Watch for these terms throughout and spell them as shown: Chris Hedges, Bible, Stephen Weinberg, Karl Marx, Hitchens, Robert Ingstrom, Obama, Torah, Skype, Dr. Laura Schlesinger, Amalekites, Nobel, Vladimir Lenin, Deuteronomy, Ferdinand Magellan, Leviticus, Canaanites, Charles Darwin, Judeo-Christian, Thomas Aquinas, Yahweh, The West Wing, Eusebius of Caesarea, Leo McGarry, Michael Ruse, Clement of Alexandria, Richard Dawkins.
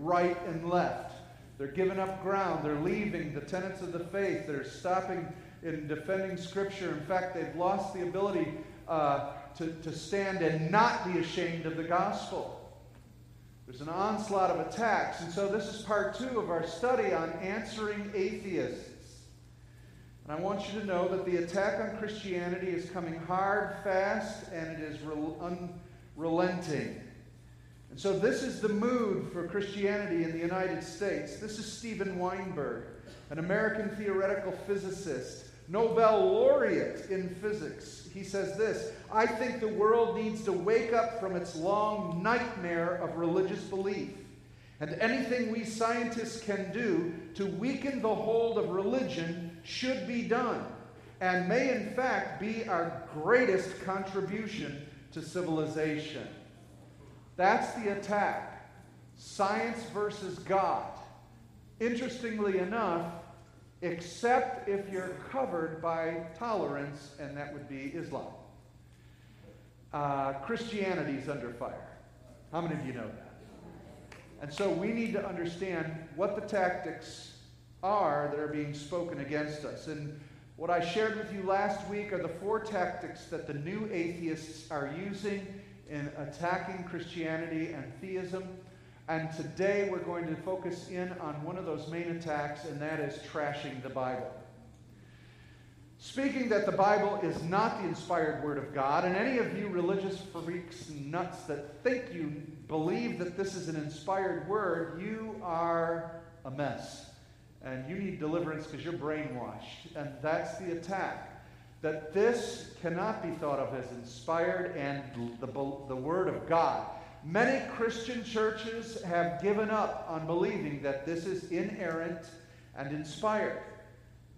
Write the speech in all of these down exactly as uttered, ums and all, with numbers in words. right and left. They're giving up ground. They're leaving the tenets of the faith. They're stopping in defending Scripture. In fact, they've lost the ability uh, to, to stand and not be ashamed of the gospel. There's an onslaught of attacks. And so this is part two of our study on answering atheists. And I want you to know that the attack on Christianity is coming hard, fast, and it is unrelenting. And so this is the mood for Christianity in the United States. This is Stephen Weinberg, an American theoretical physicist, Nobel laureate in physics. He says this: I think the world needs to wake up from its long nightmare of religious belief. And anything we scientists can do to weaken the hold of religion should be done, and may in fact be our greatest contribution to civilization. That's the attack. Science versus God. Interestingly enough, except if you're covered by tolerance, and that would be Islam. Uh, Christianity is under fire. How many of you know that? And so we need to understand what the tactics are that are being spoken against us. And what I shared with you last week are the four tactics that the new atheists are using in attacking Christianity and theism. And today we're going to focus in on one of those main attacks, and that is trashing the Bible. Speaking that the Bible is not the inspired Word of God, and any of you religious freaks and nuts that think you believe that this is an inspired Word, you are a mess. And you need deliverance because you're brainwashed. And that's the attack. That this cannot be thought of as inspired and the, the Word of God. Many Christian churches have given up on believing that this is inerrant and inspired.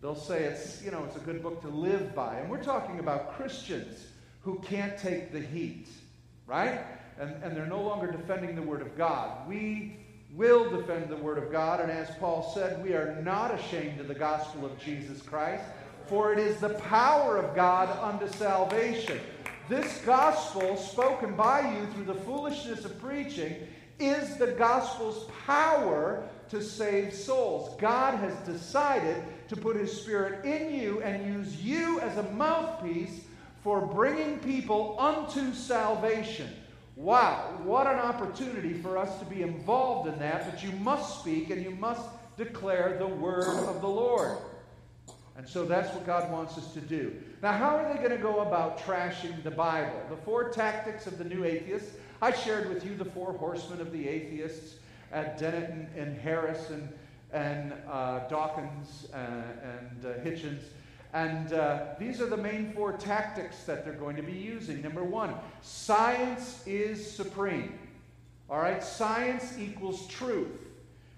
They'll say it's, you know, it's a good book to live by. And we're talking about Christians who can't take the heat, right? And, and they're no longer defending the Word of God. We will defend the Word of God, and as Paul said, we are not ashamed of the gospel of Jesus Christ, for it is the power of God unto salvation. This gospel spoken by you through the foolishness of preaching is the gospel's power to save souls. God has decided to put His Spirit in you and use you as a mouthpiece for bringing people unto salvation. Wow, what an opportunity for us to be involved in that, but you must speak and you must declare the word of the Lord. And so that's what God wants us to do. Now, how are they going to go about trashing the Bible? The four tactics of the new atheists. I shared with you the four horsemen of the atheists at Dennett and, and Harris and, and uh, Dawkins uh, and uh, Hitchens. And uh, these are the main four tactics that they're going to be using. Number one, science is supreme. All right, science equals truth.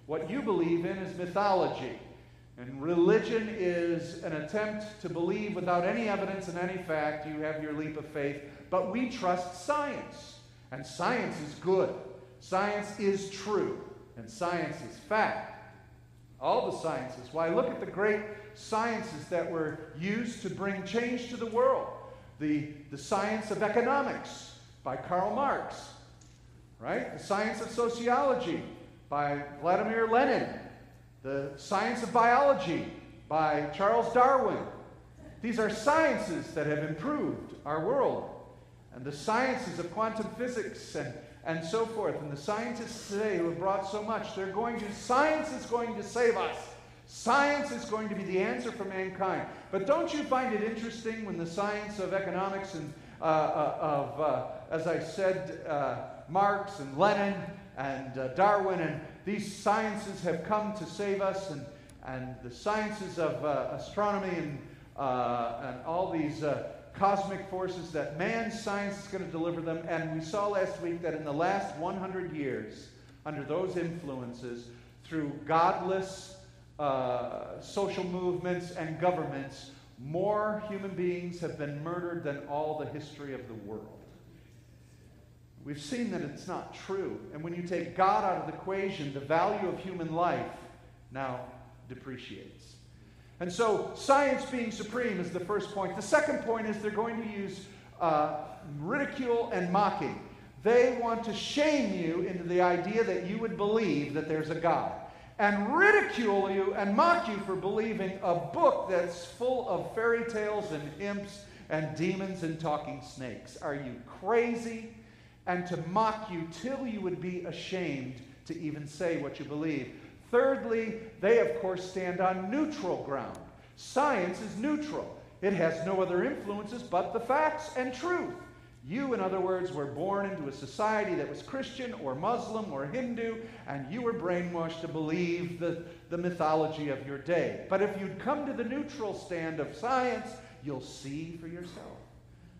What you believe in is mythology. And religion is an attempt to believe without any evidence and any fact. You have your leap of faith. But we trust science. And science is good. Science is true. And science is fact. All the sciences. Why, look at the great sciences that were used to bring change to the world. The, the science of economics by Karl Marx. Right? The science of sociology by Vladimir Lenin. The science of biology by Charles Darwin. These are sciences that have improved our world. And the sciences of quantum physics and, and so forth. And the scientists today who have brought so much, they're going to, science is going to save us. Science is going to be the answer for mankind. But don't you find it interesting when the science of economics and uh, uh, of, uh, as I said, uh, Marx and Lenin and uh, Darwin and these sciences have come to save us, and, and the sciences of uh, astronomy and, uh, and all these uh, cosmic forces that man's science is going to deliver them. And we saw last week that in the last one hundred years, under those influences, through godless uh, social movements and governments, more human beings have been murdered than all the history of the world. We've seen that it's not true. And when you take God out of the equation, the value of human life now depreciates. And so science being supreme is the first point. The second point is they're going to use uh, ridicule and mocking. They want to shame you into the idea that you would believe that there's a God, and ridicule you and mock you for believing a book that's full of fairy tales and imps and demons and talking snakes. Are you crazy? And to mock you till you would be ashamed to even say what you believe. Thirdly, they of course stand on neutral ground. Science is neutral. It has no other influences but the facts and truth. You, in other words, were born into a society that was Christian or Muslim or Hindu, and you were brainwashed to believe the, the mythology of your day. But if you'd come to the neutral stand of science, you'll see for yourself.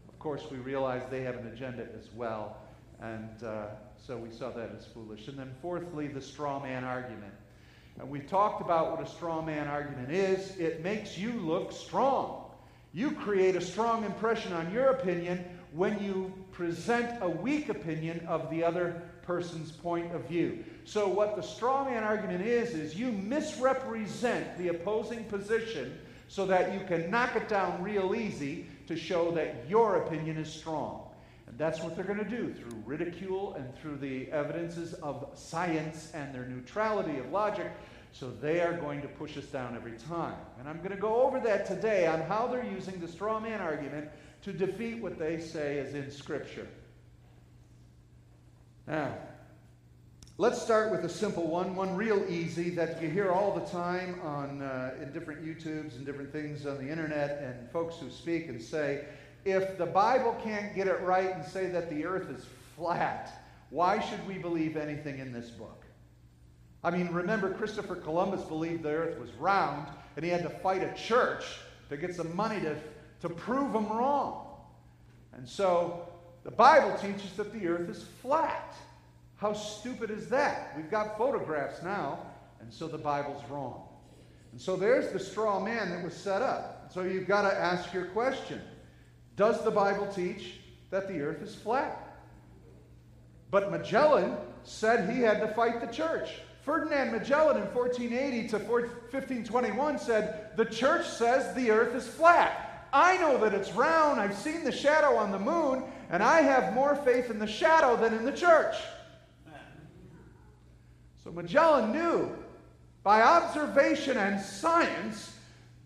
Of course, we realize they have an agenda as well, and uh, so we saw that as foolish. And then fourthly, the straw man argument. And we've talked about what a straw man argument is. It makes you look strong. You create a strong impression on your opinion when you present a weak opinion of the other person's point of view. So what the straw man argument is, is you misrepresent the opposing position so that you can knock it down real easy to show that your opinion is strong. And that's what they're going to do through ridicule and through the evidences of science and their neutrality of logic. So they are going to push us down every time. And I'm going to go over that today on how they're using the straw man argument to defeat what they say is in Scripture. Now, let's start with a simple one, one real easy that you hear all the time on uh, in different YouTubes and different things on the internet, and folks who speak and say, if the Bible can't get it right and say that the earth is flat, why should we believe anything in this book? I mean, remember, Christopher Columbus believed the earth was round, and he had to fight a church to get some money to to prove them wrong. And so the Bible teaches that the earth is flat. How stupid is that? We've got photographs now, and so the Bible's wrong. And so there's the straw man that was set up. So you've got to ask your question. Does the Bible teach that the earth is flat? But Magellan said he had to fight the church. Ferdinand Magellan in fourteen eighty to fifteen twenty-one said, the church says the earth is flat. I know that it's round, I've seen the shadow on the moon, and I have more faith in the shadow than in the church. So Magellan knew by observation and science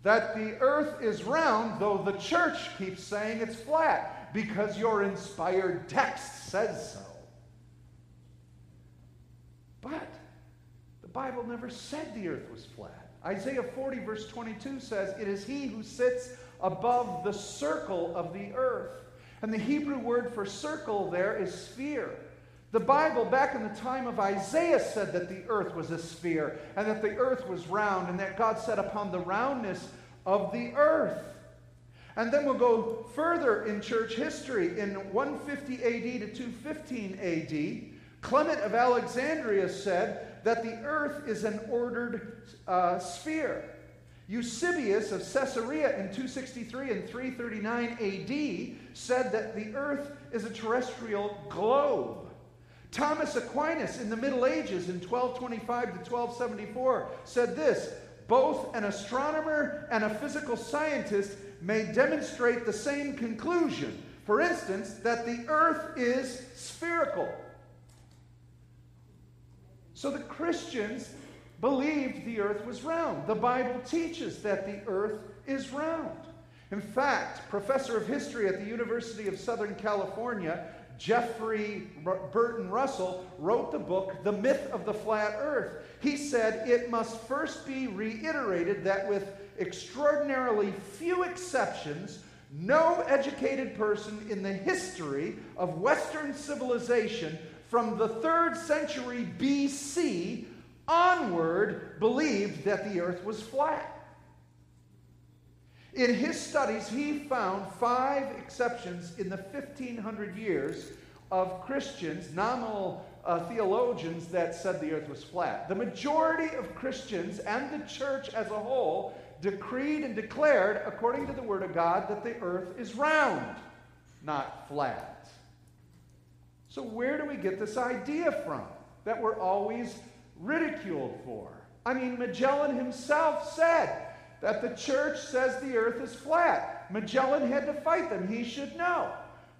that the earth is round, though the church keeps saying it's flat, because your inspired text says so. But the Bible never said the earth was flat. Isaiah forty verse twenty-two says, it is he who sits above the circle of the earth. And the Hebrew word for circle there is sphere. The Bible back in the time of Isaiah said that the earth was a sphere and that the earth was round and that God set upon the roundness of the earth. And then we'll go further in church history. In one fifty A D to two fifteen A D, Clement of Alexandria said that the earth is an ordered uh, sphere. Eusebius of Caesarea in two sixty-three and three thirty-nine A D said that the earth is a terrestrial globe. Thomas Aquinas in the Middle Ages in twelve twenty-five to twelve seventy-four said this, both an astronomer and a physical scientist may demonstrate the same conclusion. For instance, that the earth is spherical. So the Christians believed the earth was round. The Bible teaches that the earth is round. In fact, professor of history at the University of Southern California, Jeffrey Burton Russell, wrote the book, The Myth of the Flat Earth. He said, it must first be reiterated that with extraordinarily few exceptions, no educated person in the history of Western civilization from the third century B C onward believed that the earth was flat. In his studies, he found five exceptions in the fifteen hundred years of Christians, nominal uh, theologians, that said the earth was flat. The majority of Christians and the church as a whole decreed and declared, according to the Word of God, that the earth is round, not flat. So where do we get this idea from that we're always ridiculed for? I mean, Magellan himself said that the church says the earth is flat. Magellan had to fight them. He should know.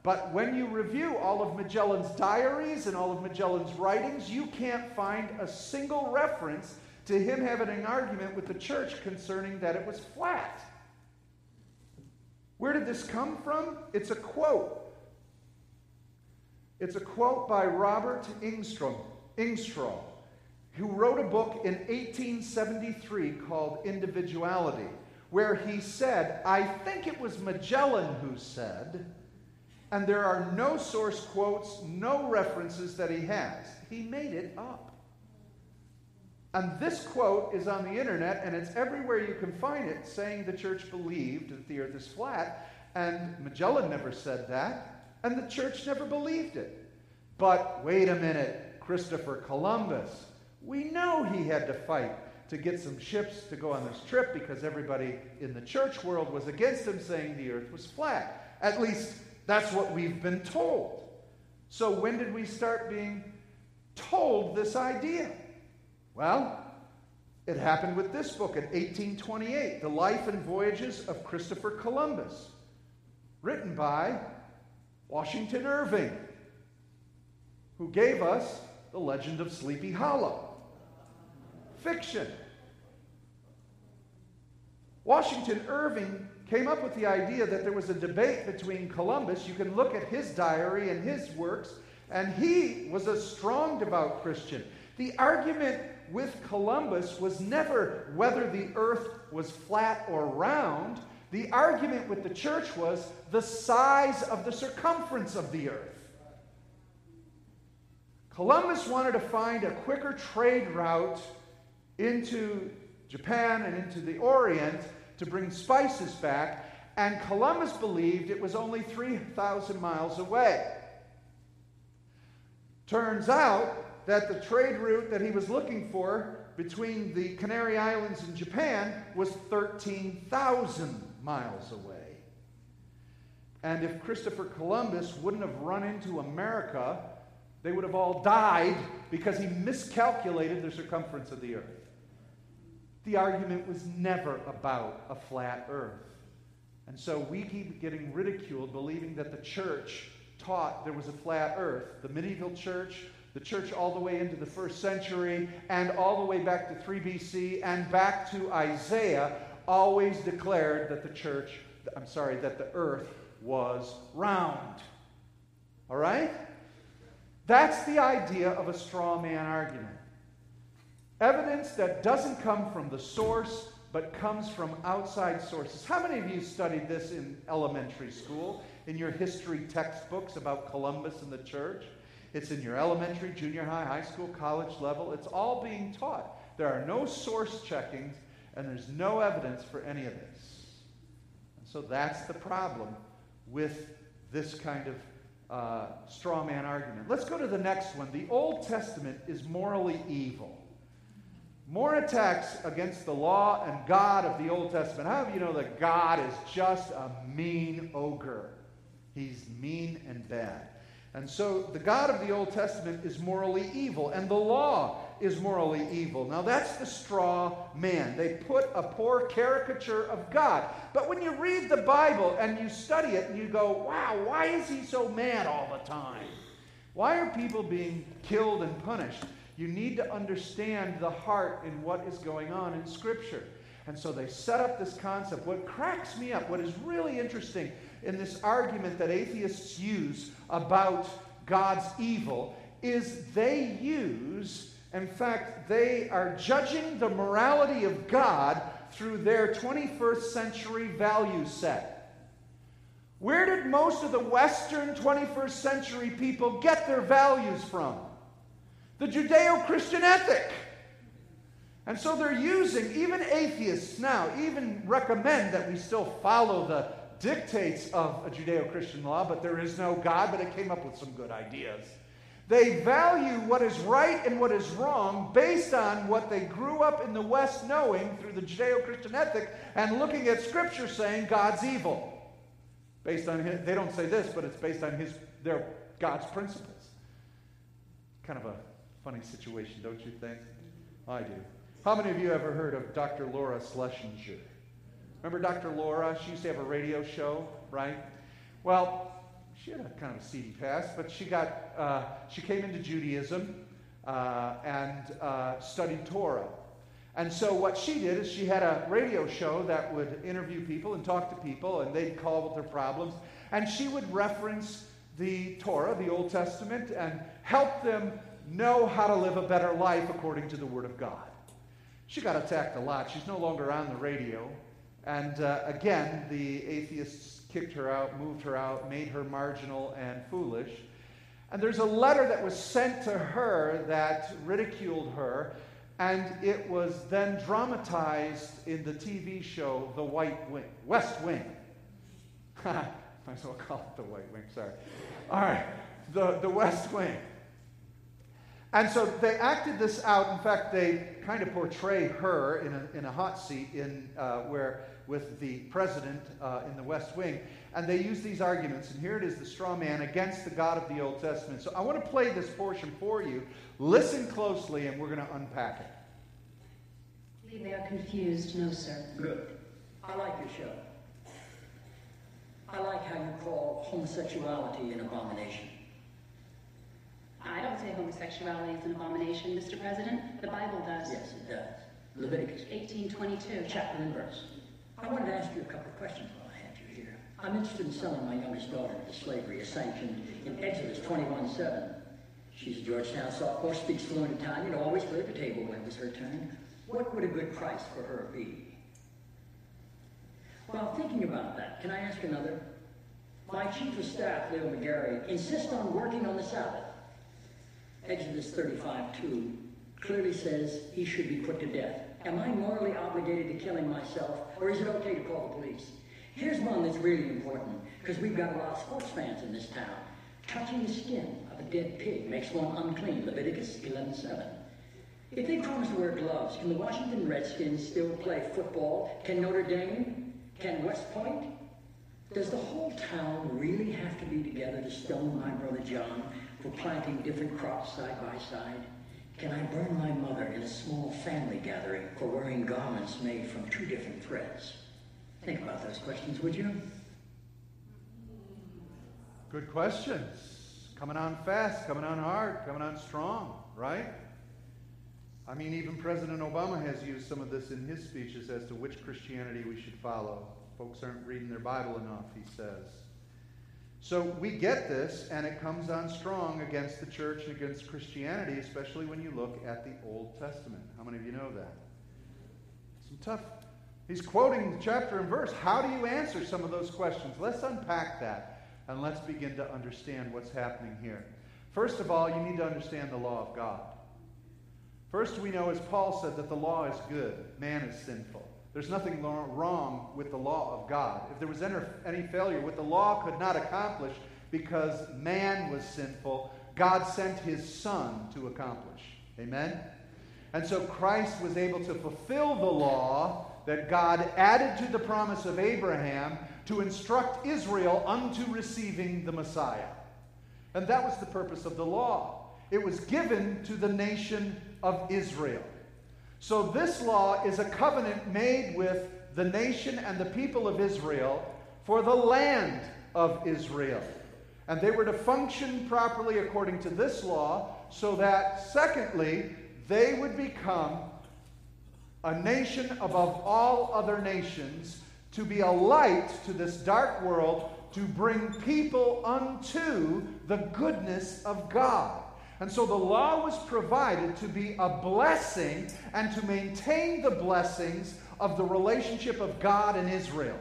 But when you review all of Magellan's diaries and all of Magellan's writings, you can't find a single reference to him having an argument with the church concerning that it was flat. Where did this come from? It's a quote. It's a quote by Robert Ingstrom, Ingstrom, who wrote a book in eighteen seventy-three called Individuality, where he said, I think it was Magellan who said, and there are no source quotes, no references that he has. He made it up. And this quote is on the internet, and it's everywhere you can find it, saying the church believed that the earth is flat, and Magellan never said that, and the church never believed it. But wait a minute, Christopher Columbus, we know he had to fight to get some ships to go on this trip because everybody in the church world was against him, saying the earth was flat. At least that's what we've been told. So when did we start being told this idea? Well, it happened with this book in eighteen twenty-eight, The Life and Voyages of Christopher Columbus, written by Washington Irving, who gave us The Legend of Sleepy Hollow. Fiction. Washington Irving came up with the idea that there was a debate between Columbus. You can look at his diary and his works, and he was a strong, devout Christian. The argument with Columbus was never whether the earth was flat or round. The argument with the church was the size of the circumference of the earth. Columbus wanted to find a quicker trade route into Japan and into the Orient to bring spices back, and Columbus believed it was only three thousand miles away. Turns out that the trade route that he was looking for between the Canary Islands and Japan was thirteen thousand miles away. And if Christopher Columbus wouldn't have run into America, they would have all died because he miscalculated the circumference of the earth. The argument was never about a flat earth. And so we keep getting ridiculed, believing that the church taught there was a flat earth. The medieval church, the church all the way into the first century, and all the way back to three B C and back to Isaiah, always declared that the church, I'm sorry, that the earth was round. All right? That's the idea of a straw man argument. Evidence that doesn't come from the source, but comes from outside sources. How many of you studied this in elementary school, in your history textbooks about Columbus and the church? It's in your elementary, junior high, high school, college level. It's all being taught. There are no source checkings, and there's no evidence for any of this. And so that's the problem with this kind of uh, straw man argument. Let's go to the next one. The Old Testament is morally evil. More attacks against the law and God of the Old Testament. How do you know that God is just a mean ogre? He's mean and bad. And so the God of the Old Testament is morally evil, and the law is morally evil. Now that's the straw man. They put a poor caricature of God. But when you read the Bible and you study it and you go, wow, why is he so mad all the time? Why are people being killed and punished? You need to understand the heart in what is going on in Scripture. And so they set up this concept. What cracks me up, what is really interesting in this argument that atheists use about God's evil, is they use, in fact, they are judging the morality of God through their twenty-first century value set. Where did most of the Western twenty-first century people get their values from? The Judeo-Christian ethic. And so they're using, even atheists now, even recommend that we still follow the dictates of a Judeo-Christian law, but there is no God, but it came up with some good ideas. They value what is right and what is wrong based on what they grew up in the West knowing through the Judeo-Christian ethic and looking at Scripture saying God's evil. Based on his, they don't say this, but it's based on his, their God's principles. Kind of a funny situation, don't you think? I do. How many of you ever heard of Doctor Laura Schlesinger? Remember Doctor Laura? She used to have a radio show, right? Well, she had a kind of seedy past, but she got uh, she came into Judaism uh, and uh, studied Torah. And so what she did is she had a radio show that would interview people and talk to people, and they'd call with their problems. And she would reference the Torah, the Old Testament, and help them know how to live a better life according to the Word of God. She got attacked a lot. She's no longer on the radio. And uh, again, the atheists kicked her out, moved her out, made her marginal and foolish. And there's a letter that was sent to her that ridiculed her. And it was then dramatized in the T V show, The White Wing, West Wing. Might as well call it The White Wing, sorry. All right, the, the West Wing. And so they acted this out. In fact, they kind of portray her in a, in a hot seat in, uh, where, with the president uh, in The West Wing. And they use these arguments. And here it is, the straw man against the God of the Old Testament. So I want to play this portion for you. Listen closely, and we're going to unpack it. They are confused, no sir. Good. I like your show. I like how you call homosexuality an abomination. I don't say homosexuality is an abomination, Mister President. The Bible does. Yes, it does. Leviticus eighteen twenty-two. Chapter and verse. I wanted to ask you a couple of questions while I have you here. I'm interested in selling my youngest daughter to slavery as sanctioned in Exodus twenty-one seven. She's a Georgetown sophomore, speaks fluent Italian, always cleared the table when it was her turn. What would a good price for her be? Well, thinking about that, can I ask another? My chief of staff, Leo McGarry, insists on working on the Sabbath. Exodus thirty-five two clearly says he should be put to death. Am I morally obligated to killing myself, or is it okay to call the police? Here's one that's really important, because we've got a lot of sports fans in this town. Touching the skin of a dead pig makes one unclean, Leviticus eleven seven. If they promise to wear gloves, can the Washington Redskins still play football? Can Notre Dame? Can West Point? Does the whole town really have to be together to stone my brother John for planting different crops side by side? Can I burn my mother in a small family gathering for wearing garments made from two different threads? Think about those questions, would you? Good questions. Coming on fast, coming on hard, coming on strong, right? I mean, even President Obama has used some of this in his speeches as to which Christianity we should follow. Folks aren't reading their Bible enough, he says. So we get this, and it comes on strong against the church and against Christianity, especially when you look at the Old Testament. How many of you know that? Some tough. He's quoting the chapter and verse. How do you answer some of those questions? Let's unpack that, and let's begin to understand what's happening here. First of all, you need to understand the law of God. First, we know, as Paul said, that the law is good. Man is sinful. There's nothing wrong with the law of God. If there was any failure, what the law could not accomplish because man was sinful, God sent his Son to accomplish. Amen? And so Christ was able to fulfill the law that God added to the promise of Abraham to instruct Israel unto receiving the Messiah. And that was the purpose of the law. It was given to the nation of Israel. So this law is a covenant made with the nation and the people of Israel for the land of Israel. And they were to function properly according to this law so that, secondly, they would become a nation above all other nations to be a light to this dark world, to bring people unto the goodness of God. And so the law was provided to be a blessing and to maintain the blessings of the relationship of God and Israel.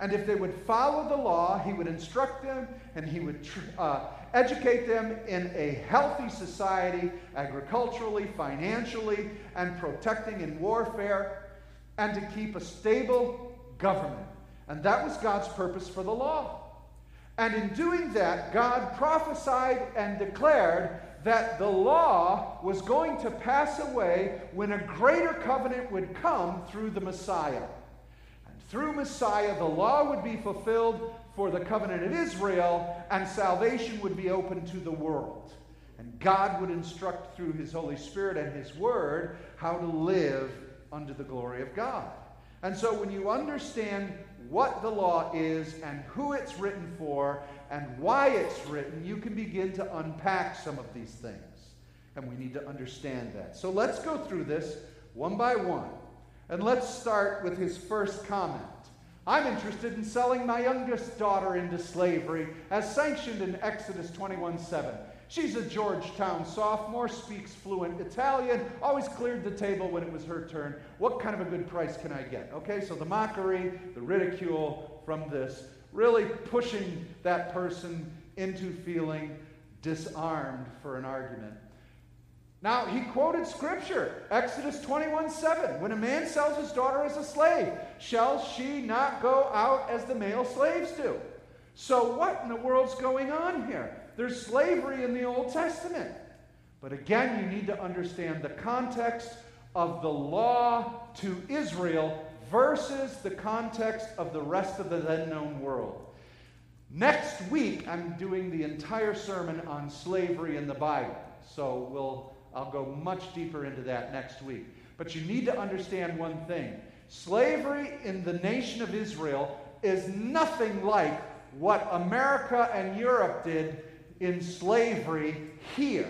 And if they would follow the law, he would instruct them and he would uh, educate them in a healthy society, agriculturally, financially, and protecting in warfare, and to keep a stable government. And that was God's purpose for the law. And in doing that, God prophesied and declared that the law was going to pass away when a greater covenant would come through the Messiah. And through Messiah, the law would be fulfilled for the covenant of Israel, and salvation would be open to the world. And God would instruct through his Holy Spirit and his Word how to live under the glory of God. And so when you understand what the law is and who it's written for and why it's written, you can begin to unpack some of these things. And we need to understand that. So let's go through this one by one. And let's start with his first comment. I'm interested in selling my youngest daughter into slavery, as sanctioned in Exodus twenty-one seven. She's a Georgetown sophomore, speaks fluent Italian, always cleared the table when it was her turn. What kind of a good price can I get? Okay, so the mockery, the ridicule from this, really pushing that person into feeling disarmed for an argument. Now, he quoted scripture, Exodus twenty-one seven. When a man sells his daughter as a slave, shall she not go out as the male slaves do? So what in the world's going on here? There's slavery in the Old Testament. But again, you need to understand the context of the law to Israel versus the context of the rest of the then known world. Next week, I'm doing the entire sermon on slavery in the Bible. So we'll... I'll go much deeper into that next week. But you need to understand one thing. Slavery in the nation of Israel is nothing like what America and Europe did in slavery here.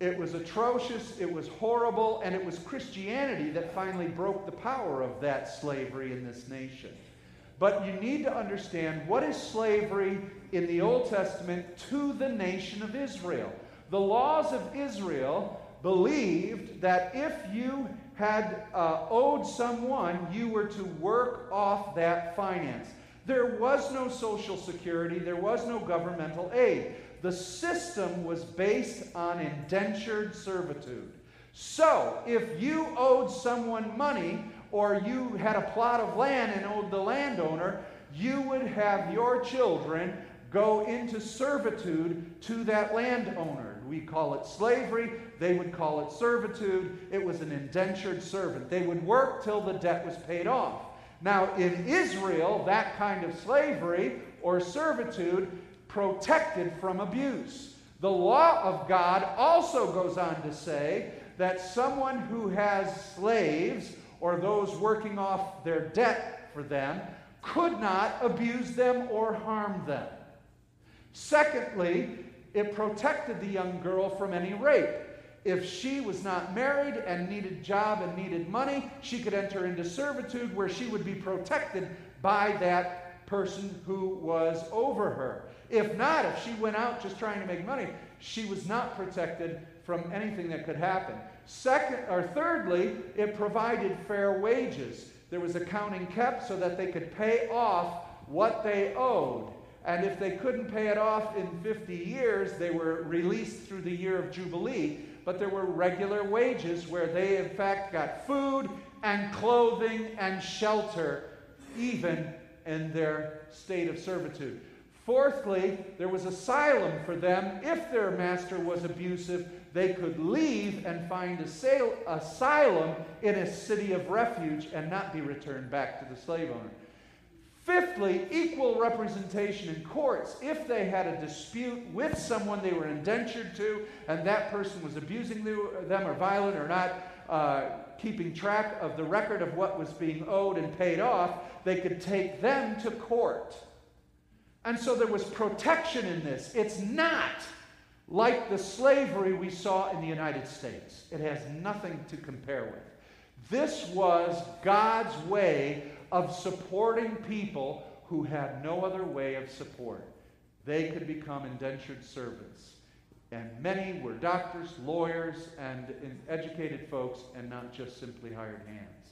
It was atrocious, it was horrible, and it was Christianity that finally broke the power of that slavery in this nation. But you need to understand, what is slavery in the Old Testament to the nation of Israel? The laws of Israel believed that if you had uh, owed someone, you were to work off that finance. There was no social security. There was no governmental aid. The system was based on indentured servitude. So if you owed someone money, or you had a plot of land and owed the landowner, you would have your children go into servitude to that landowner. We call it slavery. They would call it servitude. It was an indentured servant. They would work till the debt was paid off. Now, in Israel, that kind of slavery or servitude protected from abuse. The law of God also goes on to say that someone who has slaves, or those working off their debt for them, could not abuse them or harm them. Secondly, it protected the young girl from any rape. If she was not married and needed a job and needed money, she could enter into servitude where she would be protected by that person who was over her. If not, if she went out just trying to make money, she was not protected from anything that could happen. Second, or thirdly, it provided fair wages. There was accounting kept so that they could pay off what they owed. And if they couldn't pay it off in fifty years, they were released through the year of Jubilee. But there were regular wages where they, in fact, got food and clothing and shelter, even in their state of servitude. Fourthly, there was asylum for them. If their master was abusive, they could leave and find asylum in a city of refuge and not be returned back to the slave owner. Fifthly, equal representation in courts. If they had a dispute with someone they were indentured to, and that person was abusing them or violent or not uh, keeping track of the record of what was being owed and paid off, they could take them to court. And so there was protection in this. It's not like the slavery we saw in the United States. It has nothing to compare with. This was God's way of supporting people who had no other way of support. They could become indentured servants. And many were doctors, lawyers, and educated folks, and not just simply hired hands.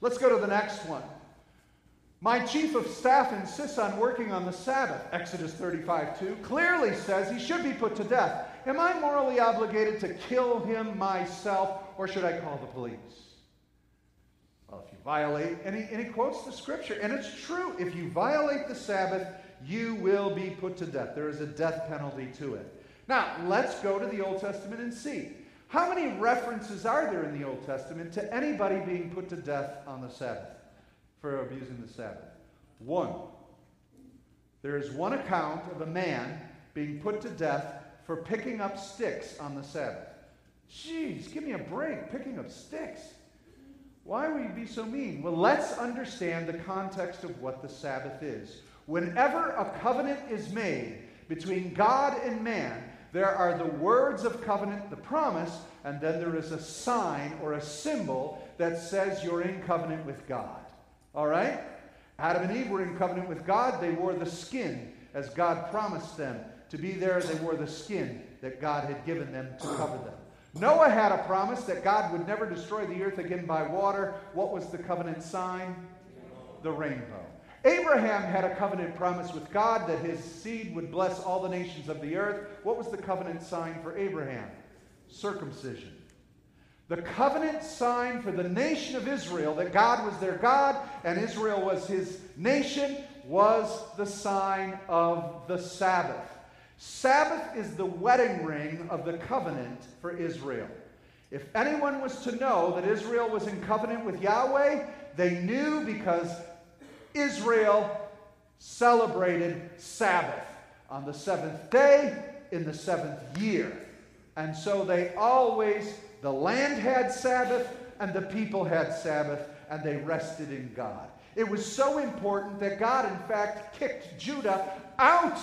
Let's go to the next one. My chief of staff insists on working on the Sabbath. Exodus thirty-five two clearly says he should be put to death. Am I morally obligated to kill him myself, or should I call the police? Well, if you violate, and he, and he quotes the scripture, and it's true, if you violate the Sabbath, you will be put to death. There is a death penalty to it. Now, let's go to the Old Testament and see. How many references are there in the Old Testament to anybody being put to death on the Sabbath, for abusing the Sabbath? One. There is one account of a man being put to death for picking up sticks on the Sabbath. Jeez, give me a break, picking up sticks. Why would you be so mean? Well, let's understand the context of what the Sabbath is. Whenever a covenant is made between God and man, there are the words of covenant, the promise, and then there is a sign or a symbol that says you're in covenant with God. All right? Adam and Eve were in covenant with God. They wore the skin as God promised them to be there. They wore the skin that God had given them to cover them. Noah had a promise that God would never destroy the earth again by water. What was the covenant sign? The rainbow. Abraham had a covenant promise with God that his seed would bless all the nations of the earth. What was the covenant sign for Abraham? Circumcision. The covenant sign for the nation of Israel, that God was their God and Israel was his nation, was the sign of the Sabbath. Sabbath is the wedding ring of the covenant for Israel. If anyone was to know that Israel was in covenant with Yahweh, they knew because Israel celebrated Sabbath on the seventh day in the seventh year. And so they always, the land had Sabbath and the people had Sabbath, and they rested in God. It was so important that God, in fact, kicked Judah out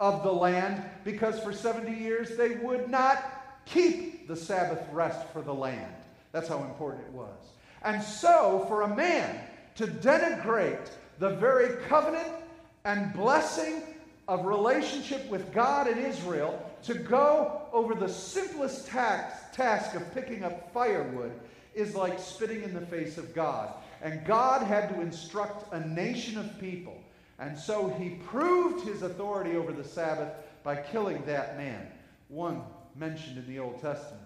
of the land because for seventy years they would not keep the Sabbath rest for the land. That's how important it was. And so for a man to denigrate the very covenant and blessing of relationship with God and Israel, to go over the simplest task, task of picking up firewood, is like spitting in the face of God. And God had to instruct a nation of people. And so he proved his authority over the Sabbath by killing that man, one mentioned in the Old Testament.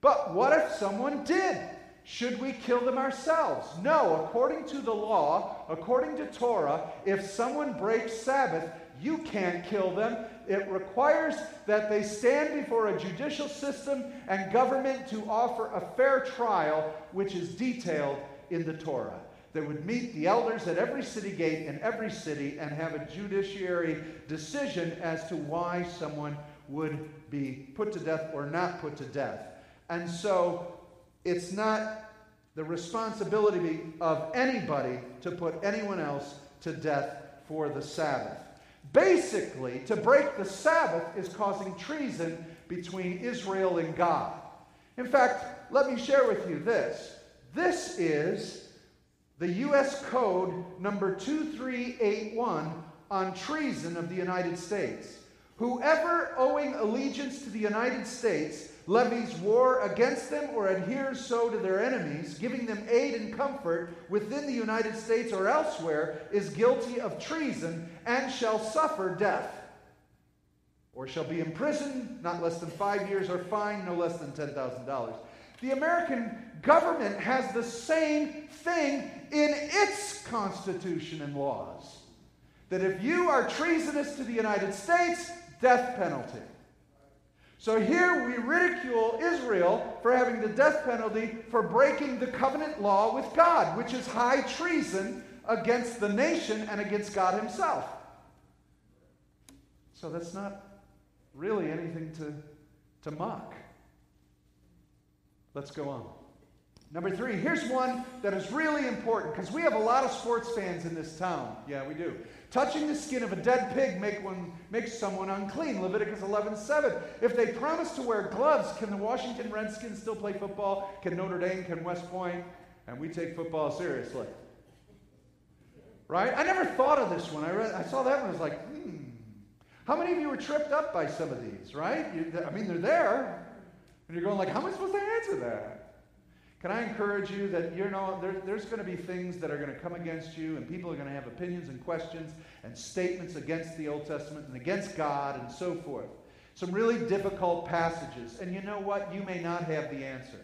But what if someone did? Should we kill them ourselves? No, according to the law, according to Torah, if someone breaks Sabbath, you can't kill them. It requires that they stand before a judicial system and government to offer a fair trial, which is detailed in the Torah. They would meet the elders at every city gate in every city and have a judiciary decision as to why someone would be put to death or not put to death. And so it's not the responsibility of anybody to put anyone else to death for the Sabbath. Basically, to break the Sabbath is causing treason between Israel and God. In fact, let me share with you this. This is the U S Code number two three eight one on treason of the United States. Whoever owing allegiance to the United States levies war against them or adheres so to their enemies, giving them aid and comfort within the United States or elsewhere, is guilty of treason and shall suffer death, or shall be imprisoned not less than five years or fined no less than ten thousand dollars. The American government has the same thing in its constitution and laws, that if you are treasonous to the United States, death penalty. So here we ridicule Israel for having the death penalty for breaking the covenant law with God, which is high treason against the nation and against God himself. So that's not really anything to, to mock. Let's go on. Number three, here's one that is really important because we have a lot of sports fans in this town. Yeah, we do. Touching the skin of a dead pig make one, makes someone unclean. Leviticus eleven seven. If they promise to wear gloves, can the Washington Redskins still play football? Can Notre Dame? Can West Point? And we take football seriously. Right? I never thought of this one. I read, I saw that one. I was like, hmm. How many of you were tripped up by some of these, right? You, I mean, they're there. And you're going like, how am I supposed to answer that? Can I encourage you that, you know, there, there's going to be things that are going to come against you, and people are going to have opinions and questions and statements against the Old Testament and against God and so forth. Some really difficult passages. And you know what? You may not have the answer.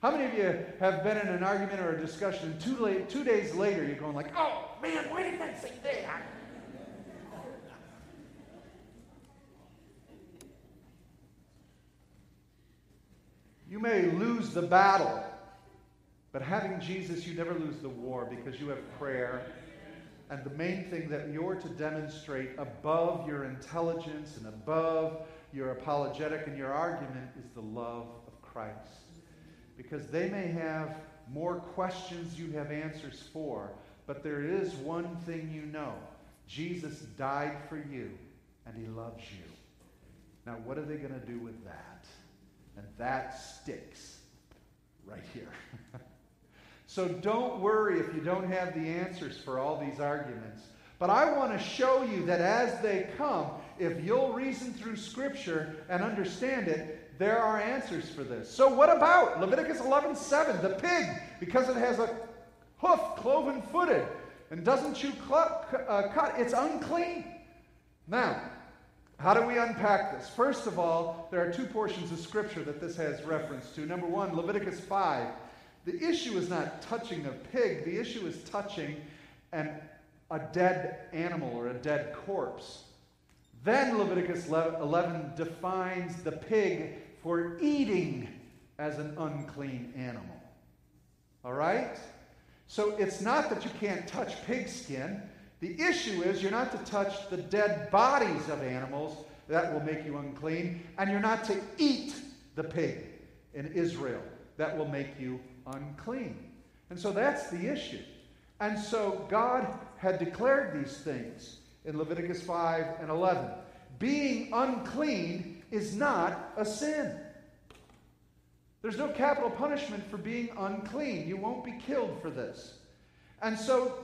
How many of you have been in an argument or a discussion, and two, la- two days later you're going like, oh, man, why didn't I say that? You may lose the battle. But having Jesus, you never lose the war because you have prayer. And the main thing that you're to demonstrate above your intelligence and above your apologetic and your argument is the love of Christ. Because they may have more questions you have answers for, but there is one thing you know, Jesus died for you, and he loves you. Now, what are they going to do with that? And that sticks right here. So don't worry if you don't have the answers for all these arguments. But I want to show you that as they come, if you'll reason through Scripture and understand it, there are answers for this. So what about Leviticus eleven seven, the pig, because it has a hoof cloven footed and doesn't chew cl- uh, cut, it's unclean. Now, how do we unpack this? First of all, there are two portions of Scripture that this has reference to. Number one, Leviticus five. The issue is not touching a pig. The issue is touching an, a dead animal or a dead corpse. Then Leviticus eleven defines the pig for eating as an unclean animal. All right? So it's not that you can't touch pig skin. The issue is you're not to touch the dead bodies of animals. That will make you unclean. And you're not to eat the pig in Israel. That will make you unclean. And so that's the issue. And so God had declared these things in Leviticus five and eleven. Being unclean is not a sin. There's no capital punishment for being unclean. You won't be killed for this. And so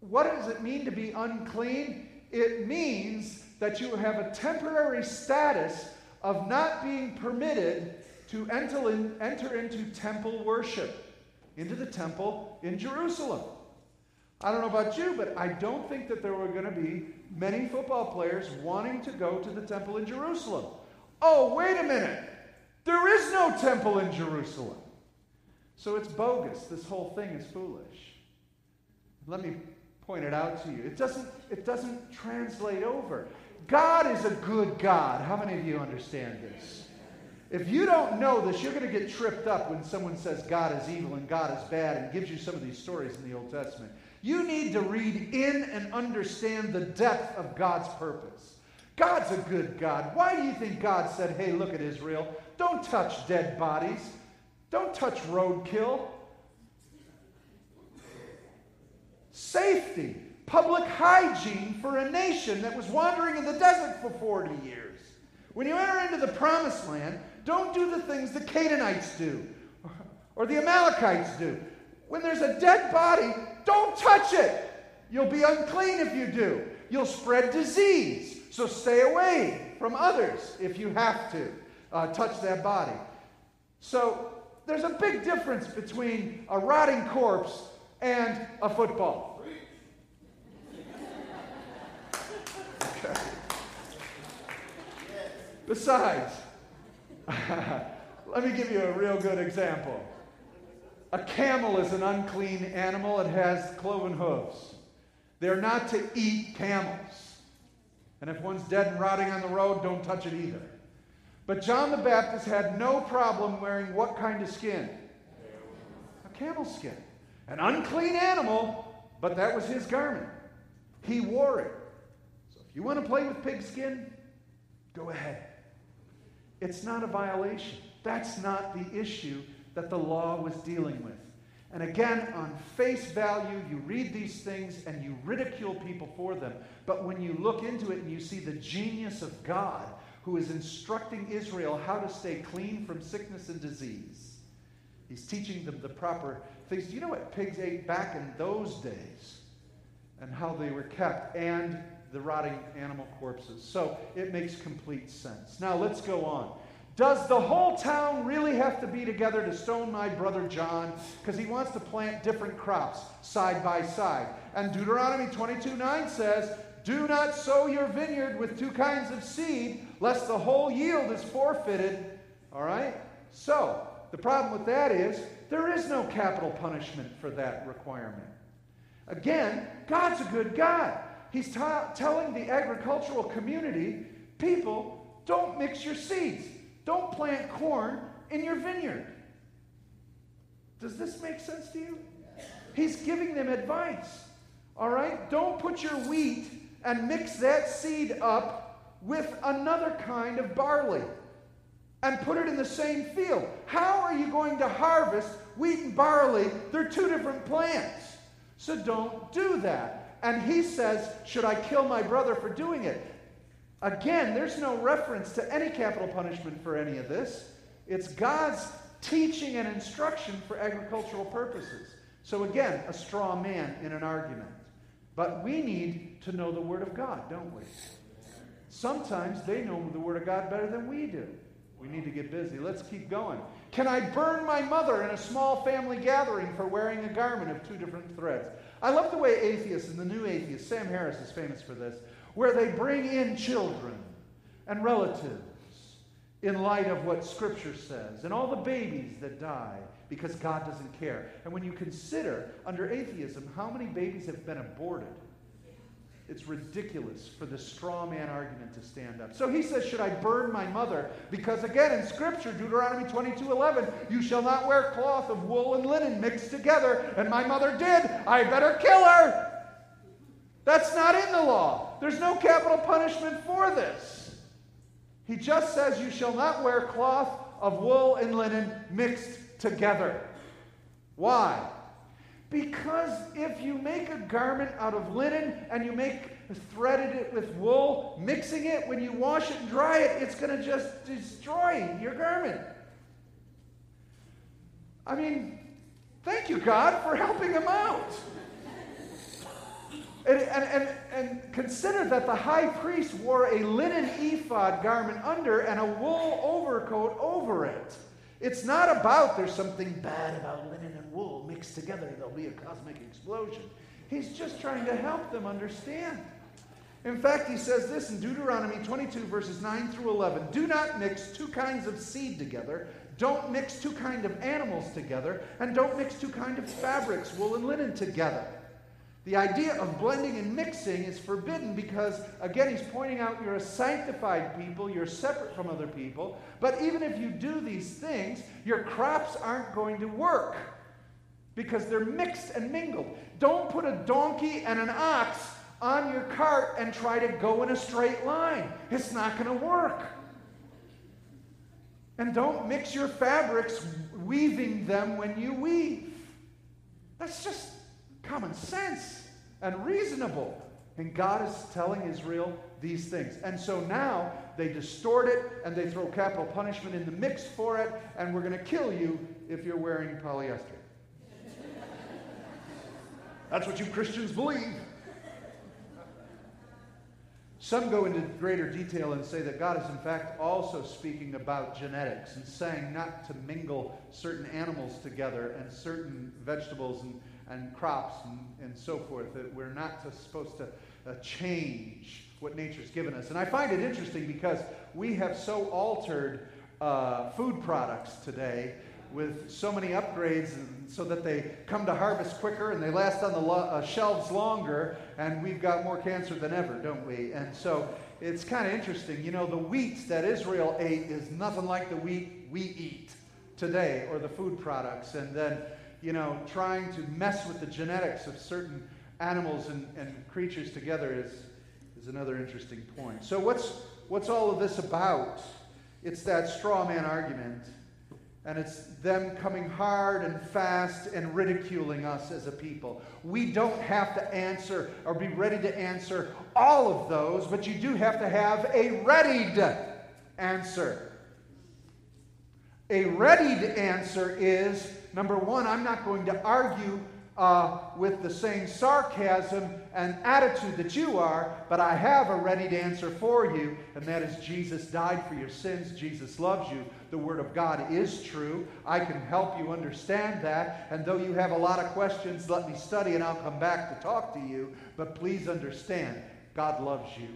what does it mean to be unclean? It means that you have a temporary status of not being permitted to enter, in, enter into temple worship, into the temple in Jerusalem. I don't know about you, but I don't think that there were going to be many football players wanting to go to the temple in Jerusalem. Oh, wait a minute. There is no temple in Jerusalem. So it's bogus. This whole thing is foolish. Let me point it out to you. It doesn't, it doesn't translate over. God is a good God. How many of you understand this? If you don't know this, you're going to get tripped up when someone says God is evil and God is bad and gives you some of these stories in the Old Testament. You need to read in and understand the depth of God's purpose. God's a good God. Why do you think God said, hey, look at Israel, don't touch dead bodies. Don't touch roadkill. Safety, public hygiene for a nation that was wandering in the desert for forty years. When you enter into the promised land, don't do the things the Canaanites do or the Amalekites do. When there's a dead body, don't touch it. You'll be unclean if you do. You'll spread disease. So stay away from others if you have to uh, touch that body. So there's a big difference between a rotting corpse and a football. Okay. Besides, let me give you a real good example. A camel is an unclean animal. It has cloven hooves. They're not to eat camels. And if one's dead and rotting on the road, don't touch it either. But John the Baptist had no problem wearing what kind of skin? A camel skin. An unclean animal, but that was his garment. He wore it. So if you want to play with pig skin, go ahead. It's not a violation. That's not the issue that the law was dealing with. And again, on face value, you read these things and you ridicule people for them. But when you look into it and you see the genius of God, who is instructing Israel how to stay clean from sickness and disease, he's teaching them the proper things. Do you know what pigs ate back in those days and how they were kept and the rotting animal corpses? So it makes complete sense. Now let's go on. Does the whole town really have to be together to stone my brother John? Because he wants to plant different crops side by side. And Deuteronomy twenty-two nine says, do not sow your vineyard with two kinds of seed, lest the whole yield is forfeited. All right? So the problem with that is there is no capital punishment for that requirement. Again, God's a good God. He's t- telling the agricultural community, people, don't mix your seeds. Don't plant corn in your vineyard. Does this make sense to you? He's giving them advice. All right? Don't put your wheat and mix that seed up with another kind of barley and put it in the same field. How are you going to harvest wheat and barley? They're two different plants. So don't do that. and he says, should I kill my brother for doing it? Again, there's no reference to any capital punishment for any of this. It's God's teaching and instruction for agricultural purposes. So again, a straw man in an argument. But we need to know the Word of God, don't we? Sometimes they know the Word of God better than we do. We need to get busy. Let's keep going. Can I burn my mother in a small family gathering for wearing a garment of two different threads? I love the way atheists, and the new atheists, Sam Harris is famous for this, where they bring in children and relatives in light of what Scripture says, and all the babies that die because God doesn't care. And when you consider, under atheism, how many babies have been aborted, it's ridiculous for the straw man argument to stand up. So he says, should I burn my mother? Because again, in Scripture, Deuteronomy twenty-two eleven, you shall not wear cloth of wool and linen mixed together. And my mother did. I better kill her. That's not in the law. There's no capital punishment for this. He just says, you shall not wear cloth of wool and linen mixed together. Why? Because if you make a garment out of linen and you make threaded it with wool, mixing it, when you wash it and dry it, it's going to just destroy your garment. I mean, thank you, God, for helping him out. And, and, and, and consider that the high priest wore a linen ephod garment under and a wool overcoat over it. It's not about there's something bad about linen and wool mixed together and there'll be a cosmic explosion. He's just trying to help them understand. In fact, he says this in Deuteronomy twenty-two, verses nine through eleven. Do not mix two kinds of seed together. Don't mix two kinds of animals together. And don't mix two kinds of fabrics, wool and linen, together. The idea of blending and mixing is forbidden because, again, he's pointing out you're a sanctified people, you're separate from other people, but even if you do these things, your crops aren't going to work because they're mixed and mingled. Don't put a donkey and an ox on your cart and try to go in a straight line. It's not going to work. And don't mix your fabrics, weaving them when you weave. That's just common sense and reasonable. And God is telling Israel these things. And so now they distort it and they throw capital punishment in the mix for it, and we're going to kill you if you're wearing polyester. That's what you Christians believe. Some go into greater detail and say that God is in fact also speaking about genetics and saying not to mingle certain animals together and certain vegetables and and crops and, and so forth, that we're not to, supposed to uh, change what nature's given us. And I find it interesting because we have so altered uh, food products today with so many upgrades, and so that they come to harvest quicker and they last on the lo- uh, shelves longer, and we've got more cancer than ever, don't we? And so it's kind of interesting. You know, the wheat that Israel ate is nothing like the wheat we eat today, or the food products. And then, you know, trying to mess with the genetics of certain animals and, and creatures together is, is another interesting point. So what's, what's all of this about? It's that straw man argument, and it's them coming hard and fast and ridiculing us as a people. We don't have to answer or be ready to answer all of those, but you do have to have a readied answer. A readied answer is, number one, I'm not going to argue uh, with the same sarcasm and attitude that you are, but I have a readied answer for you, and that is Jesus died for your sins. Jesus loves you. The Word of God is true. I can help you understand that, and though you have a lot of questions, let me study and I'll come back to talk to you, but please understand, God loves you.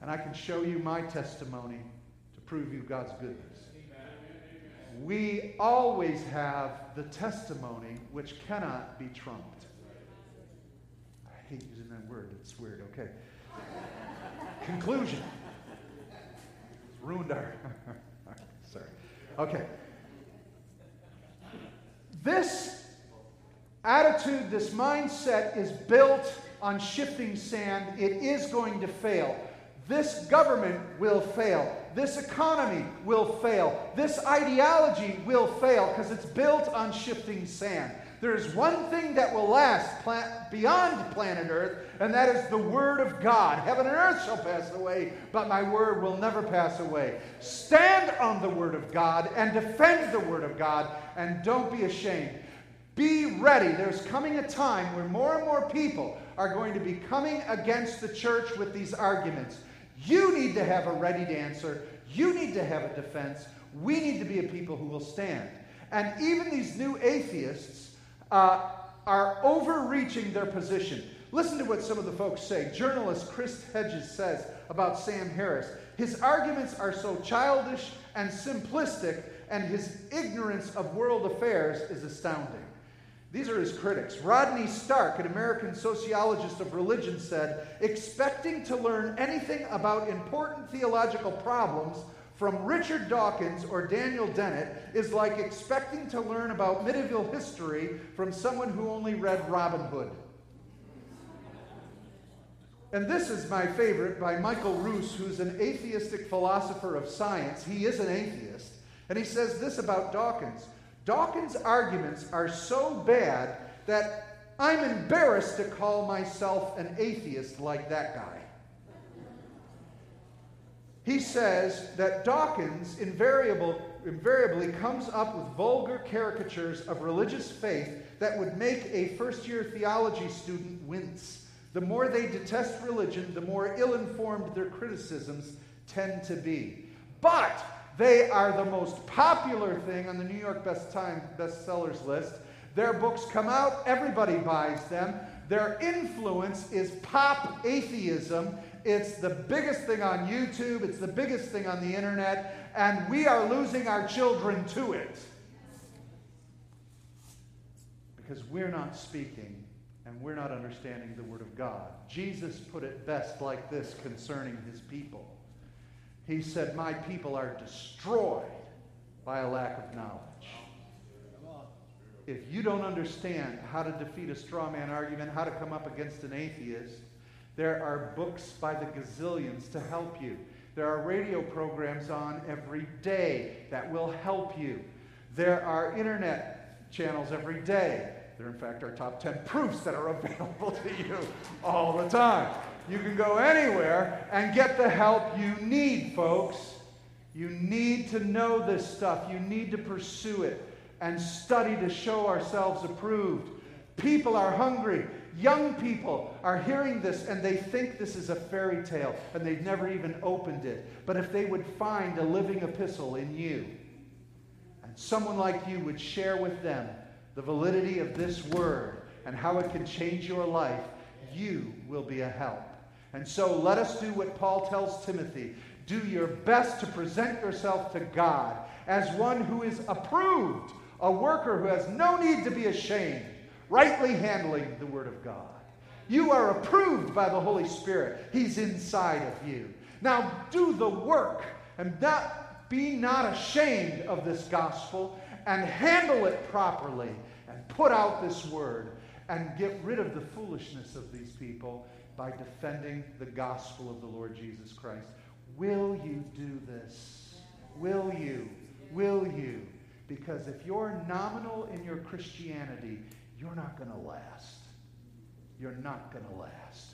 And I can show you my testimony to prove you God's goodness. We always have the testimony which cannot be trumped. I hate using that word. It's weird. Okay. Conclusion. It's ruined our... Sorry. Okay. This attitude, this mindset is built on shifting sand. It is going to fail. This government will fail. This economy will fail. This ideology will fail because it's built on shifting sand. There is one thing that will last pla- beyond planet Earth, and that is the Word of God. Heaven and earth shall pass away, but my Word will never pass away. Stand on the Word of God and defend the Word of God, and don't be ashamed. Be ready. There's coming a time where more and more people are going to be coming against the church with these arguments. You need to have a ready answer. You need to have a defense. We need to be a people who will stand. And even these new atheists uh, are overreaching their position. Listen to what some of the folks say. Journalist Chris Hedges says about Sam Harris, his arguments are so childish and simplistic, and his ignorance of world affairs is astounding. These are his critics. Rodney Stark, an American sociologist of religion, said, expecting to learn anything about important theological problems from Richard Dawkins or Daniel Dennett is like expecting to learn about medieval history from someone who only read Robin Hood. And this is my favorite by Michael Ruse, who's an atheistic philosopher of science. He is an atheist. And he says this about Dawkins. Dawkins' arguments are so bad that I'm embarrassed to call myself an atheist like that guy. He says that Dawkins invariably, invariably comes up with vulgar caricatures of religious faith that would make a first-year theology student wince. The more they detest religion, the more ill-informed their criticisms tend to be. But they are the most popular thing on the New York Best Time bestsellers list. Their books come out, everybody buys them. Their influence is pop atheism. It's the biggest thing on YouTube. It's the biggest thing on the internet. And we are losing our children to it. Because we're not speaking and we're not understanding the Word of God. Jesus put it best like this concerning his people. He said, my people are destroyed by a lack of knowledge. If you don't understand how to defeat a straw man argument, how to come up against an atheist, there are books by the gazillions to help you. There are radio programs on every day that will help you. There are internet channels every day. There, in fact, are top ten proofs that are available to you all the time. You can go anywhere and get the help you need, folks. You need to know this stuff. You need to pursue it and study to show ourselves approved. People are hungry. Young people are hearing this, and they think this is a fairy tale, and they've never even opened it. But if they would find a living epistle in you, and someone like you would share with them the validity of this word and how it can change your life, you will be a help. And so let us do what Paul tells Timothy. Do your best to present yourself to God as one who is approved, a worker who has no need to be ashamed, rightly handling the Word of God. You are approved by the Holy Spirit. He's inside of you. Now do the work and not, be not ashamed of this gospel, and handle it properly and put out this word and get rid of the foolishness of these people by defending the gospel of the Lord Jesus Christ. Will you do this? Will you? Will you? Because if you're nominal in your Christianity, you're not going to last. You're not going to last.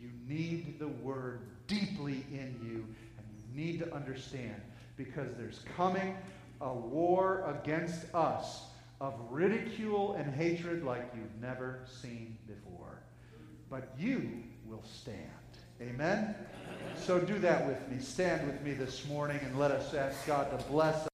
You need the word deeply in you, and you need to understand, because there's coming a war against us of ridicule and hatred like you've never seen before. But you will stand. Amen? Amen. So do that with me. Stand with me this morning, and let us ask God to bless us.